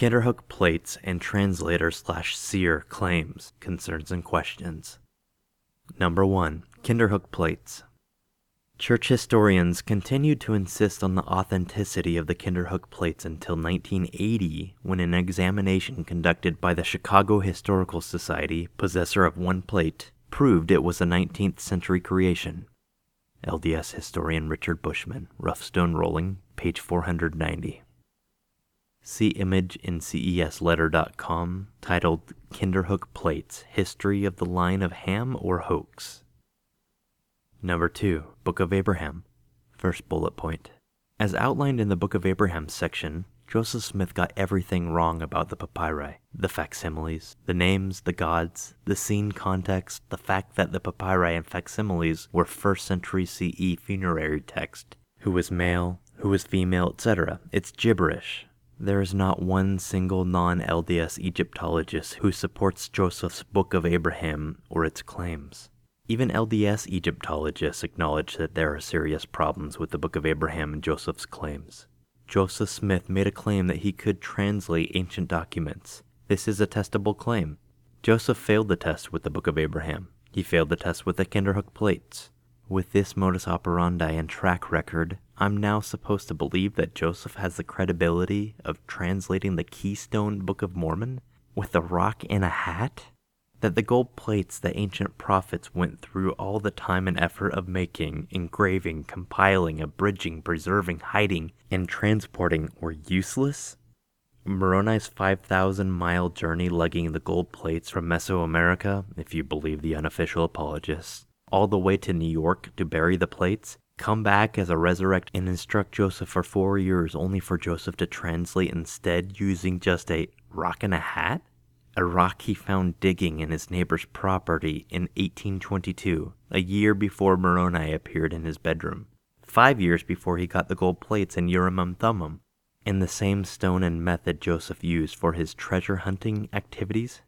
Kinderhook Plates and Translator/Seer Claims, Concerns and Questions. Number 1. Kinderhook Plates. Church historians continued to insist on the authenticity of the Kinderhook Plates until 1980, when an examination conducted by the Chicago Historical Society, possessor of one plate, proved it was a 19th century creation. LDS historian Richard Bushman, Rough Stone Rolling, page 490. See image in CESletter.com titled Kinderhook Plates, History of the Line of Ham or Hoax. Number 2. Book of Abraham. First bullet point. As outlined in the Book of Abraham section, Joseph Smith got everything wrong about the papyri, the facsimiles, the names, the gods, the scene context, the fact that the papyri and facsimiles were 1st century CE funerary text. Who is male, who is female, etc. It's gibberish. There is not one single non-LDS Egyptologist who supports Joseph's Book of Abraham or its claims. Even LDS Egyptologists acknowledge that there are serious problems with the Book of Abraham and Joseph's claims. Joseph Smith made a claim that he could translate ancient documents. This is a testable claim. Joseph failed the test with the Book of Abraham. He failed the test with the Kinderhook Plates. With this modus operandi and track record, I'm now supposed to believe that Joseph has the credibility of translating the Keystone Book of Mormon with a rock in a hat? That the gold plates that ancient prophets went through all the time and effort of making, engraving, compiling, abridging, preserving, hiding, and transporting were useless? Moroni's 5,000-mile journey lugging the gold plates from Mesoamerica, if you believe the unofficial apologists, all the way to New York to bury the plates? Come back as a resurrect and instruct Joseph for 4 years, only for Joseph to translate instead using just a rock and a hat? A rock he found digging in his neighbor's property in 1822, a year before Moroni appeared in his bedroom, 5 years before he got the gold plates in Urim and Thummim, and the same stone and method Joseph used for his treasure hunting activities